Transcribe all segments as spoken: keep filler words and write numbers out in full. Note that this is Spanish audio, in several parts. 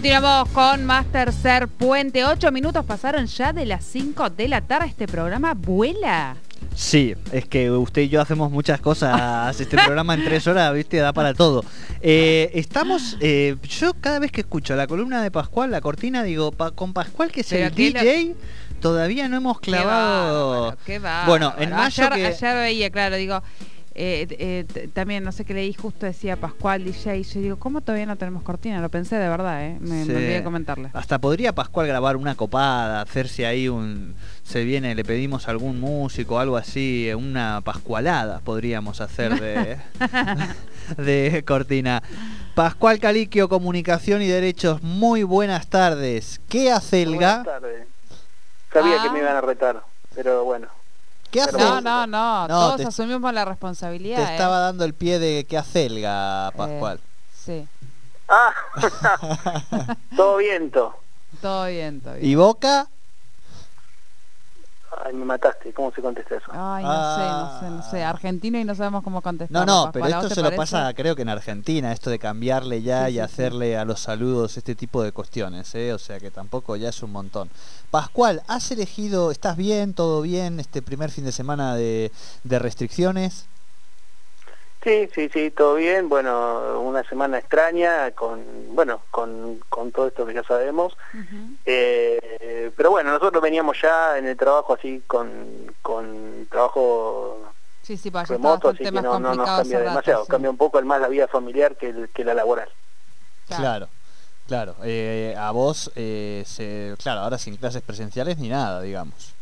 Continuamos con más Tercer Puente. Ocho minutos pasaron ya de las cinco de la tarde. Este programa vuela. Sí, es que usted y yo hacemos muchas cosas. Este programa en tres horas, viste, da para todo. Eh, estamos, eh, yo cada vez que escucho la columna de Pascual, la cortina, digo, pa, con Pascual que es el D J, lo... todavía no hemos clavado. Qué va, bueno, qué va. Bueno, en mayo ayer, que... ayer veía, claro, digo, eh, eh, también no sé qué leí, justo decía Pascual D J, y yo digo, ¿cómo todavía no tenemos cortina? Lo pensé de verdad, eh, me, sí. me olvidé comentarle. Hasta podría Pascual grabar una copada, hacerse ahí un... Se viene, le pedimos a algún músico, algo así, una pascualada podríamos hacer de, de cortina. Pascual Caliquio, Comunicación y Derechos, muy buenas tardes. ¿Qué hace el G A? Buenas tardes. Sabía ah. que me iban a retar, pero bueno. ¿Qué hace? No, no, no, no, todos te, asumimos la responsabilidad. Te eh. estaba dando el pie de que hace el G A, Pascual. Eh, sí. Ah, todo viento. Todo viento. ¿Y Boca? Ay, me mataste, ¿cómo se contesta eso? Ay, no ah. sé, no sé, no sé, argentino y no sabemos cómo contestar. No, no, pero esto se lo pasa, creo que en Argentina, esto de cambiarle ya sí, y sí, hacerle sí. a los saludos este tipo de cuestiones, ¿eh? O sea que tampoco ya es un montón. Pascual, ¿has elegido, estás bien, todo bien, este primer fin de semana de, de restricciones? Sí, sí, sí, todo bien, bueno, una semana extraña con, bueno, con, con todo esto que ya sabemos, uh-huh. eh, pero bueno, nosotros veníamos ya en el trabajo así con, con trabajo sí, sí, pues, remoto, así que no, no nos cambia rato, demasiado, sí. Cambia un poco el más la vida familiar que, el, que la laboral. Claro. claro. Claro, eh, a vos, eh, se, claro, ahora sin clases presenciales ni nada, digamos.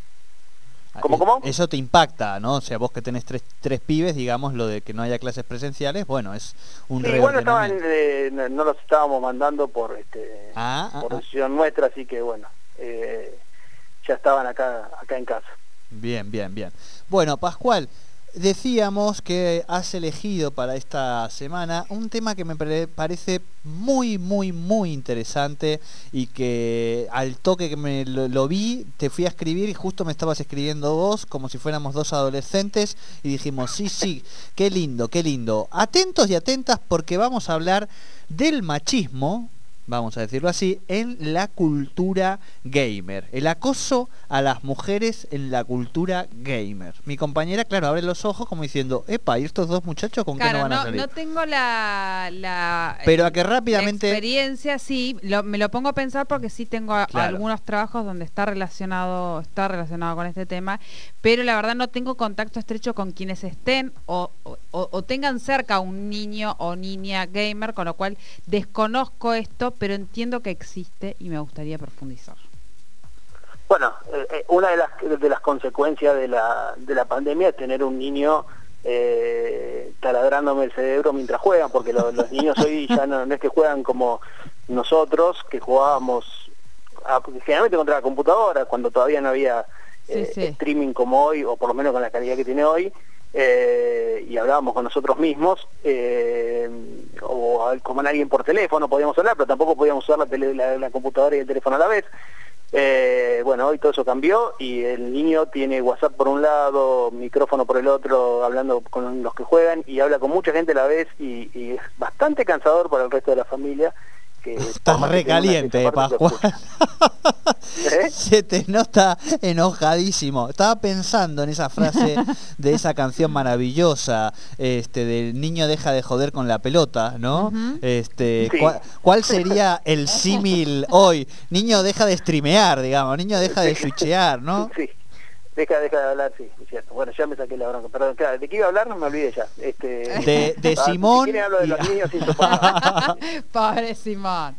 ¿Cómo, cómo? Eso te impacta, ¿no? O sea, vos que tenés tres, tres pibes, digamos, lo de que no haya clases presenciales, bueno, es un sí, bueno, estaban, eh, no los estábamos mandando por este ah, ah, por ah. decisión nuestra, así que bueno, eh, ya estaban acá acá en casa. Bien, bien, bien. Bueno, Pascual, decíamos que has elegido para esta semana un tema que me parece muy, muy, muy interesante y que al toque que me lo, lo vi, te fui a escribir y justo me estabas escribiendo vos como si fuéramos dos adolescentes y dijimos, sí, sí, qué lindo, qué lindo. Atentos y atentas porque vamos a hablar del machismo, vamos a decirlo así, en la cultura gamer. El acoso a las mujeres en la cultura gamer. Mi compañera, claro, abre los ojos como diciendo, epa, ¿y estos dos muchachos con claro, qué no van no, a salir? No tengo la, la Pero a que rápidamente... experiencia, sí, lo, me lo pongo a pensar porque sí tengo claro. a, algunos trabajos donde está relacionado, está relacionado con este tema, pero la verdad no tengo contacto estrecho con quienes estén o, o, o tengan cerca un niño o niña gamer, con lo cual desconozco esto, pero entiendo que existe y me gustaría profundizar. Bueno, eh, una de las de las consecuencias de la de la pandemia es tener un niño eh, taladrándome el cerebro mientras juegan, porque lo, los niños hoy ya no, no es que juegan como nosotros, que jugábamos a, generalmente contra la computadora, cuando todavía no había eh, sí, sí. streaming como hoy, o por lo menos con la calidad que tiene hoy, Eh, y hablábamos con nosotros mismos eh, o con alguien por teléfono podíamos hablar, pero tampoco podíamos usar la, tele, la, la computadora y el teléfono a la vez. Eh, bueno, hoy todo eso cambió y el niño tiene WhatsApp por un lado, micrófono por el otro, hablando con los que juegan y habla con mucha gente a la vez y, y es bastante cansador para el resto de la familia. Estás re caliente, Pascual. ¿Eh? Se te nota enojadísimo. Estaba pensando en esa frase de esa canción maravillosa, este, del niño deja de joder con la pelota, ¿no? Uh-huh. Este, sí. ¿cuál, ¿Cuál sería el símil hoy? Niño deja de streamear, digamos. Niño deja de switchear, ¿no? Sí. Deja, deja de hablar, sí, es cierto. Bueno, ya me saqué la bronca. Perdón, claro, de qué iba a hablar no me olvidé ya. Este, de de ah, Simón... Si quieren hablo de los y... niños sin soportar. Pobre Simón.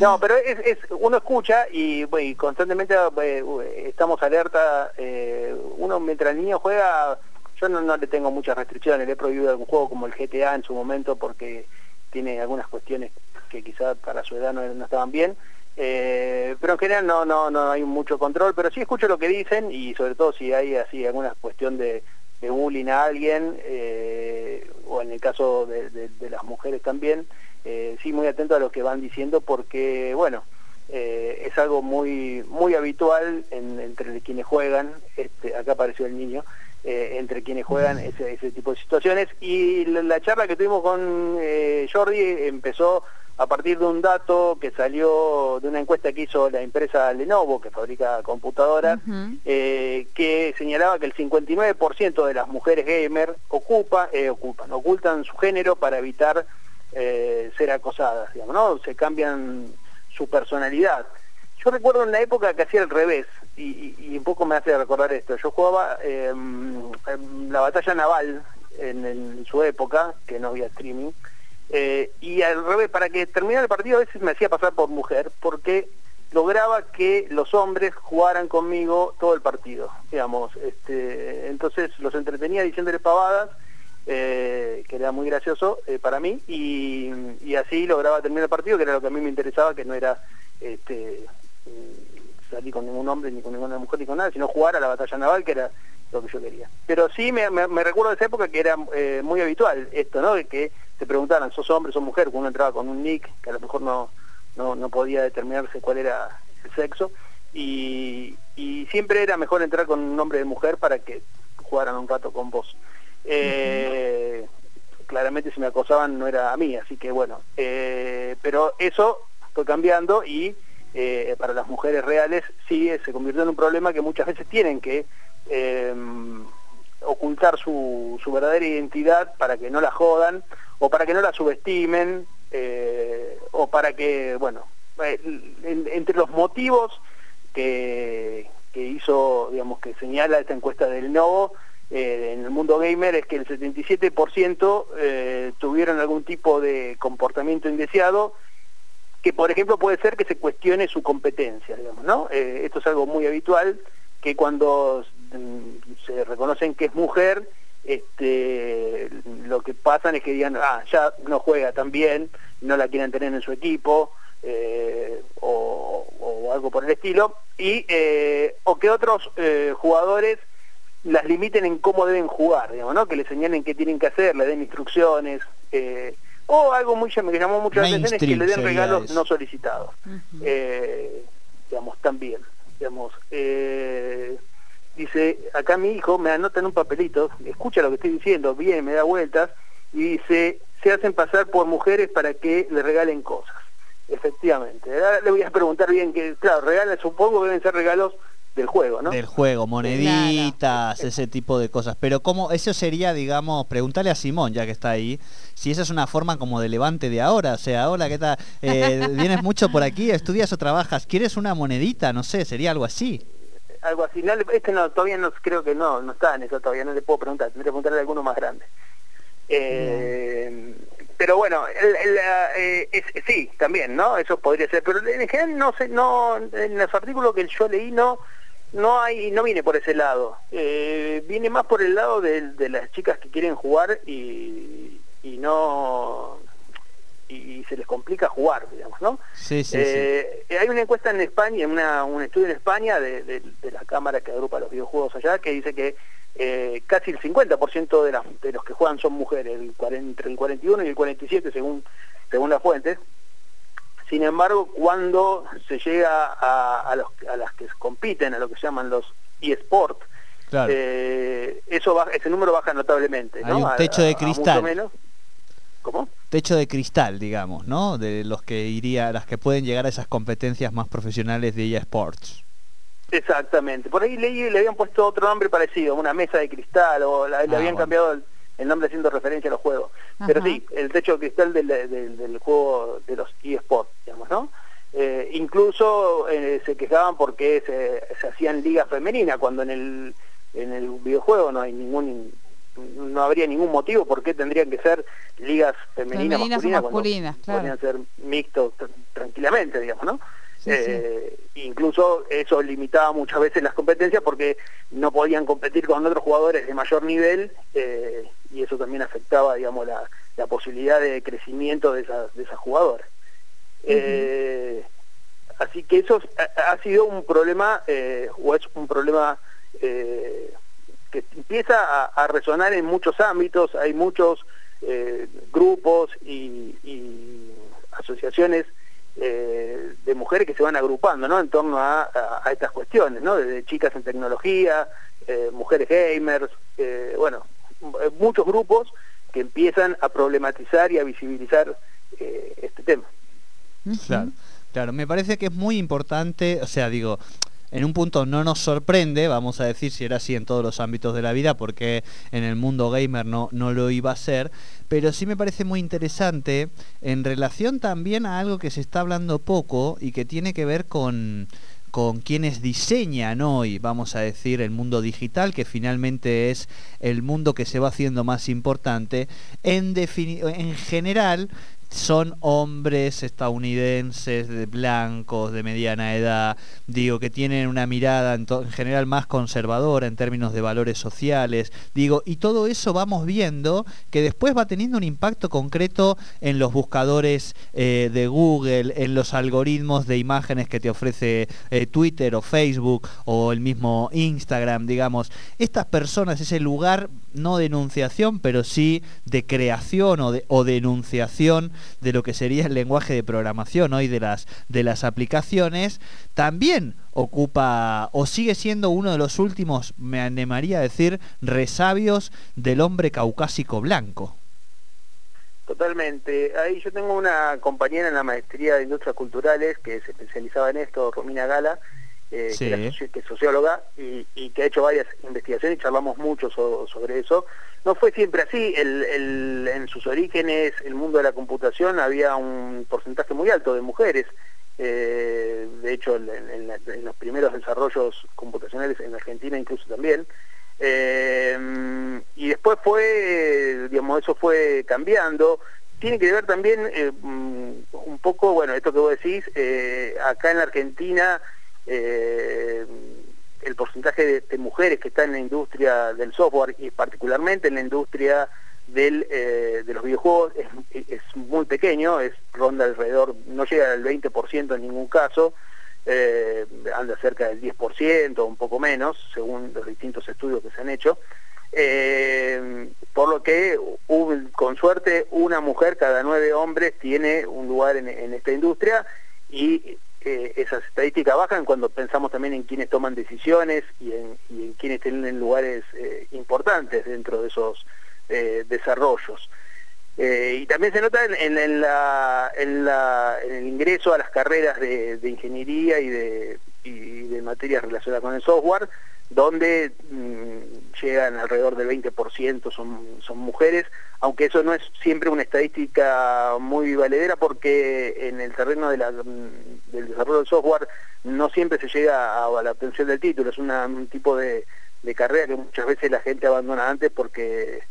No, pero es, es uno escucha y, y constantemente eh, estamos alerta. Eh, uno, mientras el niño juega, yo no, no le tengo muchas restricciones. Le he prohibido algún juego como el G T A en su momento porque tiene algunas cuestiones que quizás para su edad no, no estaban bien. Eh, pero en general no no no hay mucho control, pero sí escucho lo que dicen y sobre todo si hay así alguna cuestión de, de bullying a alguien eh, o en el caso de, de, de las mujeres también, eh, sí muy atento a lo que van diciendo porque bueno eh, es algo muy muy habitual en, entre quienes juegan, este, acá apareció el niño, eh, entre quienes juegan ese, ese tipo de situaciones y la, la charla que tuvimos con eh, Jordi empezó a partir de un dato que salió de una encuesta que hizo la empresa Lenovo, que fabrica computadoras, uh-huh. eh, que señalaba que el cincuenta y nueve por ciento de las mujeres gamer ocupa, eh, ocupan, ocultan su género para evitar eh, ser acosadas, digamos, ¿no? Se cambian su personalidad. Yo recuerdo en la época que hacía al revés, y, y, y un poco me hace recordar esto. Yo jugaba eh, en la batalla naval en, en su época, que no había streaming, Eh, y al revés, para que terminara el partido a veces me hacía pasar por mujer, porque lograba que los hombres jugaran conmigo todo el partido, digamos, este, entonces los entretenía diciéndoles pavadas, eh, que era muy gracioso eh, para mí, y, y así lograba terminar el partido, que era lo que a mí me interesaba, que no era este, salir con ningún hombre, ni con ninguna mujer, ni con nada, sino jugar a la batalla naval, que era lo que yo quería. Pero sí me, me, me recuerdo de esa época que era eh, muy habitual esto, ¿no? De que te preguntaran, ¿sos hombre, sos mujer? Cuando uno entraba con un nick que a lo mejor no, no, no podía determinarse cuál era el sexo, y, y siempre era mejor entrar con un nombre de mujer para que jugaran un rato con vos. Eh, mm-hmm. Claramente si me acosaban no era a mí, así que bueno, eh, pero eso fue cambiando, y eh, para las mujeres reales sí se convirtió en un problema, que muchas veces tienen que eh, ocultar su, su verdadera identidad para que no la jodan, o para que no la subestimen, eh, o para que, bueno, eh, en, entre los motivos que, que hizo, digamos, que señala esta encuesta del Lenovo, eh, en el mundo gamer, es que el setenta y siete por ciento eh, tuvieron algún tipo de comportamiento indeseado, que por ejemplo puede ser que se cuestione su competencia, digamos, ¿no? Eh, esto es algo muy habitual, que cuando se reconocen que es mujer, este, lo que pasan es que digan, ah, ya no juega tan bien, no la quieren tener en su equipo, eh, o, o algo por el estilo, y eh, o que otros eh, jugadores las limiten en cómo deben jugar, digamos, ¿no? Que les señalen qué tienen que hacer, le den instrucciones, eh, o algo muy, me llamó mucho la atención, es que le den regalos no solicitados, uh-huh. eh, digamos, también, digamos, eh, dice, acá mi hijo me anota en un papelito, escucha lo que estoy diciendo, bien, me da vueltas, y dice, se hacen pasar por mujeres para que le regalen cosas. Efectivamente. Ahora le voy a preguntar bien, que claro, regalan, supongo que deben ser regalos del juego, ¿no? Del juego, moneditas, claro. Ese tipo de cosas. Pero cómo, eso sería, digamos, preguntarle a Simón, ya que está ahí, si esa es una forma como de levante de ahora, o sea, hola, ¿qué tal? Eh, ¿Vienes mucho por aquí? ¿Estudias o trabajas? ¿Quieres una monedita? No sé, sería algo así. Algo así, no, este no, todavía no, creo que no, no está en eso todavía, no le puedo preguntar, tendré que preguntarle a alguno más grande. Eh, mm. Pero bueno, el, el, la, eh, es, sí, también, ¿no? Eso podría ser, pero en general no sé, no, en los artículos que yo leí no, no hay, no viene por ese lado, eh, viene más por el lado de, de las chicas que quieren jugar y, y no... y se les complica jugar, digamos, ¿no? Sí, sí, eh, sí. Hay una encuesta en España, una, un estudio en España de, de, de la cámara que agrupa los videojuegos allá, que dice que eh, casi el cincuenta por ciento de, la, de los que juegan son mujeres, el cuarenta, entre el cuarenta y uno y el cuarenta y siete según, según las fuentes. Sin embargo, cuando se llega a, a, los, a las que compiten, a lo que llaman los eSports, claro. eh, eso baja, ese número baja notablemente, ¿no? Hay un techo de cristal. A, a mucho menos. ¿Cómo? Techo de cristal, digamos, ¿no? De los que iría, las que pueden llegar a esas competencias más profesionales de eSports. Exactamente. Por ahí le, le habían puesto otro nombre parecido, una mesa de cristal, o la, ah, le habían bueno. cambiado el, el nombre haciendo referencia a los juegos. Ajá. Pero sí, el techo de cristal del, del, del juego de los eSports, digamos, ¿no? Eh, incluso eh, se quejaban porque se, se hacían ligas femeninas, cuando en el, en el videojuego no hay ningún... no habría ningún motivo por qué tendrían que ser ligas femeninas, femeninas masculinas, masculinas, cuando claro. podrían ser mixtos tranquilamente, digamos, ¿no? Sí, eh, sí. Incluso eso limitaba muchas veces las competencias porque no podían competir con otros jugadores de mayor nivel, eh, y eso también afectaba, digamos, la, la posibilidad de crecimiento de esas, de esas jugadoras. Uh-huh. Eh, así que eso ha, ha sido un problema, eh, o es un problema... Eh, que empieza a, a resonar en muchos ámbitos, hay muchos eh, grupos y, y asociaciones eh, de mujeres que se van agrupando, ¿no? En torno a, a, a estas cuestiones, ¿no? Desde chicas en tecnología, eh, mujeres gamers, eh, bueno, muchos grupos que empiezan a problematizar y a visibilizar eh, este tema. Uh-huh. Claro, claro, me parece que es muy importante, o sea, digo, en un punto no nos sorprende, vamos a decir, si era así en todos los ámbitos de la vida, porque en el mundo gamer no, no lo iba a ser, pero sí me parece muy interesante en relación también a algo que se está hablando poco y que tiene que ver con... con quienes diseñan hoy, vamos a decir, el mundo digital, que finalmente es el mundo que se va haciendo más importante. En, defini- en general son hombres estadounidenses, de blancos, de mediana edad, digo, que tienen una mirada en, to- en general más conservadora en términos de valores sociales, digo, y todo eso vamos viendo que después va teniendo un impacto concreto en los buscadores eh, de Google, en los algoritmos de imágenes que te ofrece eh, Twitter o Facebook o el mismo Instagram, digamos. Estas personas, ese lugar no de enunciación, pero sí de creación o de, o de enunciación de lo que sería el lenguaje de programación hoy de las, de las aplicaciones, también ocupa o sigue siendo uno de los últimos, me animaría a decir, resabios del hombre caucásico blanco. Totalmente. Ahí yo tengo una compañera en la maestría de industrias culturales que se especializaba en esto, Romina Gala, eh, sí. que, soci- que es socióloga y, y que ha hecho varias investigaciones y charlamos mucho so- sobre eso. No fue siempre así. El, el, en sus orígenes, el mundo de la computación, había un porcentaje muy alto de mujeres. Eh, de hecho, en, en, en los primeros desarrollos computacionales en Argentina incluso también. Eh, y después fue, digamos, eso fue cambiando. Tiene que ver también eh, un poco, bueno, esto que vos decís, eh, acá en la Argentina... Eh, el porcentaje de, de mujeres que está en la industria del software y particularmente en la industria del, eh, de los videojuegos es, es muy pequeño, es ronda alrededor, no llega al veinte por ciento en ningún caso, eh, anda cerca del diez por ciento o un poco menos, según los distintos estudios que se han hecho, eh, por lo que un, con suerte una mujer cada nueve hombres tiene un lugar en, en esta industria y Eh, esas estadísticas bajan cuando pensamos también en quienes toman decisiones y en, y en quienes tienen lugares eh, importantes dentro de esos eh, desarrollos. Eh, y también se nota en, en, en, la, en, la, en el ingreso a las carreras de, de ingeniería y de, y de materias relacionadas con el software, donde mmm, llegan alrededor del veinte por ciento son, son mujeres, aunque eso no es siempre una estadística muy valedera porque en el terreno de la, del desarrollo del software no siempre se llega a, a la obtención del título, es una, un tipo de, de carrera que muchas veces la gente abandona antes porque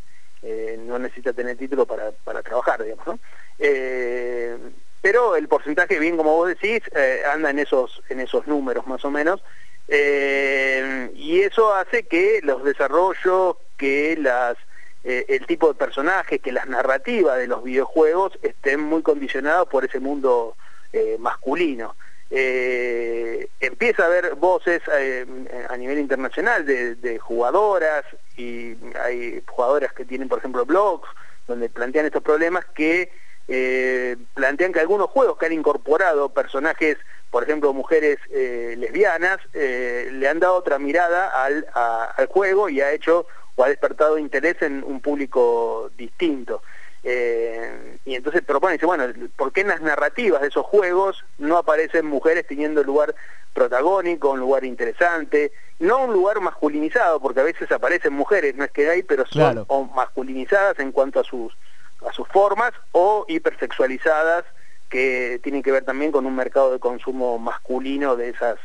eh, no necesita tener título para, para trabajar, digamos, ¿no? Eh, pero el porcentaje, bien como vos decís, eh, anda en esos, en esos números más o menos. Eh, y eso hace que los desarrollos, que las eh, el tipo de personajes, que las narrativas de los videojuegos estén muy condicionados por ese mundo eh, masculino. Eh, empieza a haber voces eh, a nivel internacional de, de jugadoras, y hay jugadoras que tienen, por ejemplo, blogs donde plantean estos problemas, que eh, plantean que algunos juegos que han incorporado personajes, por ejemplo, mujeres eh, lesbianas, eh, le han dado otra mirada al, a, al juego y ha hecho o ha despertado interés en un público distinto. Eh, y entonces proponen, dice, bueno, ¿por qué en las narrativas de esos juegos no aparecen mujeres teniendo un lugar protagónico, un lugar interesante? No un lugar masculinizado, porque a veces aparecen mujeres, no es que hay, pero son claro. o masculinizadas en cuanto a sus, a sus formas, o hipersexualizadas, que tienen que ver también con un mercado de consumo masculino de esas,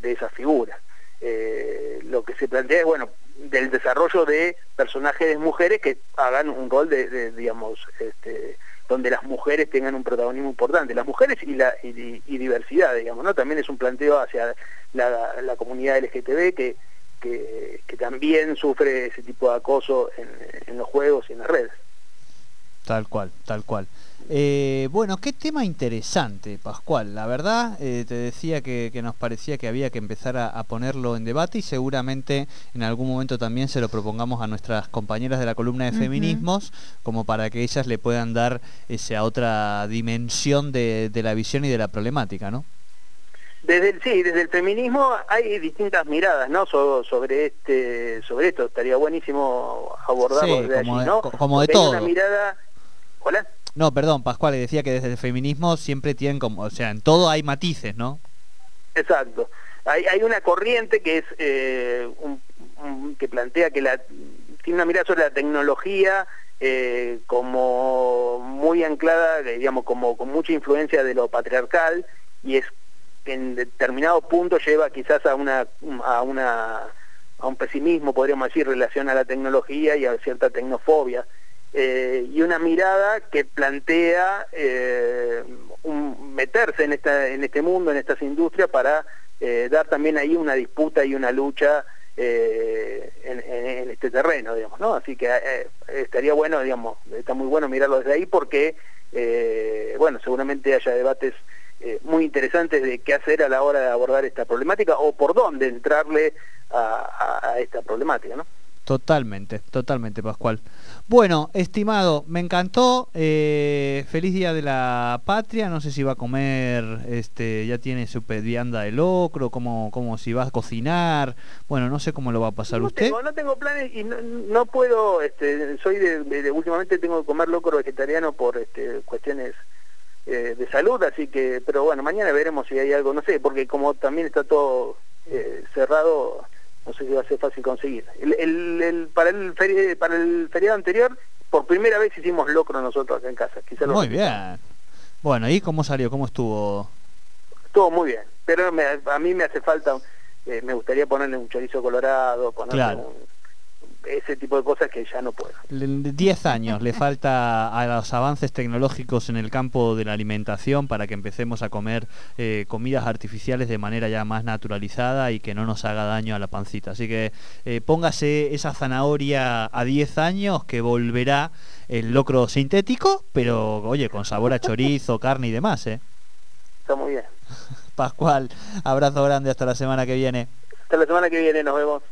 de esas figuras. Eh, lo que se plantea es, bueno, del desarrollo de personajes de mujeres que hagan un rol de, de digamos, este, donde las mujeres tengan un protagonismo importante. Las mujeres y la y, y diversidad, digamos, ¿no? También es un planteo hacia la, la comunidad L G T B que, que, que también sufre ese tipo de acoso en, en los juegos y en las redes. Tal cual, tal cual. Eh, bueno, qué tema interesante, Pascual. La verdad, eh, te decía que, que nos parecía que había que empezar a, a ponerlo en debate, y seguramente en algún momento también se lo propongamos a nuestras compañeras de la columna de feminismos, uh-huh. como para que ellas le puedan dar esa otra dimensión de, de la visión y de la problemática, ¿no? Desde el, sí, desde el feminismo hay distintas miradas, ¿no? So, sobre este, sobre esto estaría buenisimo abordarlo, sí, desde allí, de, ¿no? Como de todo. Hay una mirada... ¿Hola? No, perdón, Pascual, decía que desde el feminismo siempre tienen como... O sea, en todo hay matices, ¿no? Exacto. Hay, hay una corriente que es... Eh, un, un, que plantea que la... Tiene una mirada sobre la tecnología eh, como muy anclada, digamos, como con mucha influencia de lo patriarcal, y es que en determinado punto lleva quizás a una a una a un pesimismo, podríamos decir, relación a la tecnología y a cierta tecnofobia. Eh, y una mirada que plantea eh, un, meterse en, esta, en este mundo, en estas industrias, para eh, dar también ahí una disputa y una lucha eh, en, en este terreno, digamos, ¿no? Así que eh, estaría bueno, digamos, está muy bueno mirarlo desde ahí porque, eh, bueno, seguramente haya debates eh, muy interesantes de qué hacer a la hora de abordar esta problemática o por dónde entrarle a, a, a esta problemática, ¿no? Totalmente, totalmente, Pascual. Bueno, estimado, me encantó. Eh, feliz Día de la Patria. No sé si va a comer, este, ya tiene su vianda de locro, como, como si va a cocinar. Bueno, no sé cómo lo va a pasar no usted. Tengo, no tengo planes y no, no puedo. Este, soy de, de, últimamente tengo que comer locro vegetariano por este, cuestiones eh, de salud, así que, pero bueno, mañana veremos si hay algo, no sé, porque como también está todo eh, cerrado. No sé si va a ser fácil conseguir. El, el, el, para, el feri- para el feriado anterior, por primera vez hicimos locro nosotros acá en casa. Quizá muy lo... bien. Bueno, ¿y cómo salió? ¿Cómo estuvo? Estuvo muy bien, pero me, a mí me hace falta, eh, me gustaría ponerle un chorizo colorado, ponerle claro. un, ese tipo de cosas que ya no puedo. Diez años le falta a los avances tecnológicos en el campo de la alimentación para que empecemos a comer eh, comidas artificiales de manera ya más naturalizada y que no nos haga daño a la pancita. Así que eh, póngase esa zanahoria a diez años que volverá el locro sintético, pero oye, con sabor a chorizo, carne y demás, ¿eh? Está muy bien. Pascual, abrazo grande, hasta la semana que viene. Hasta la semana que viene, nos vemos.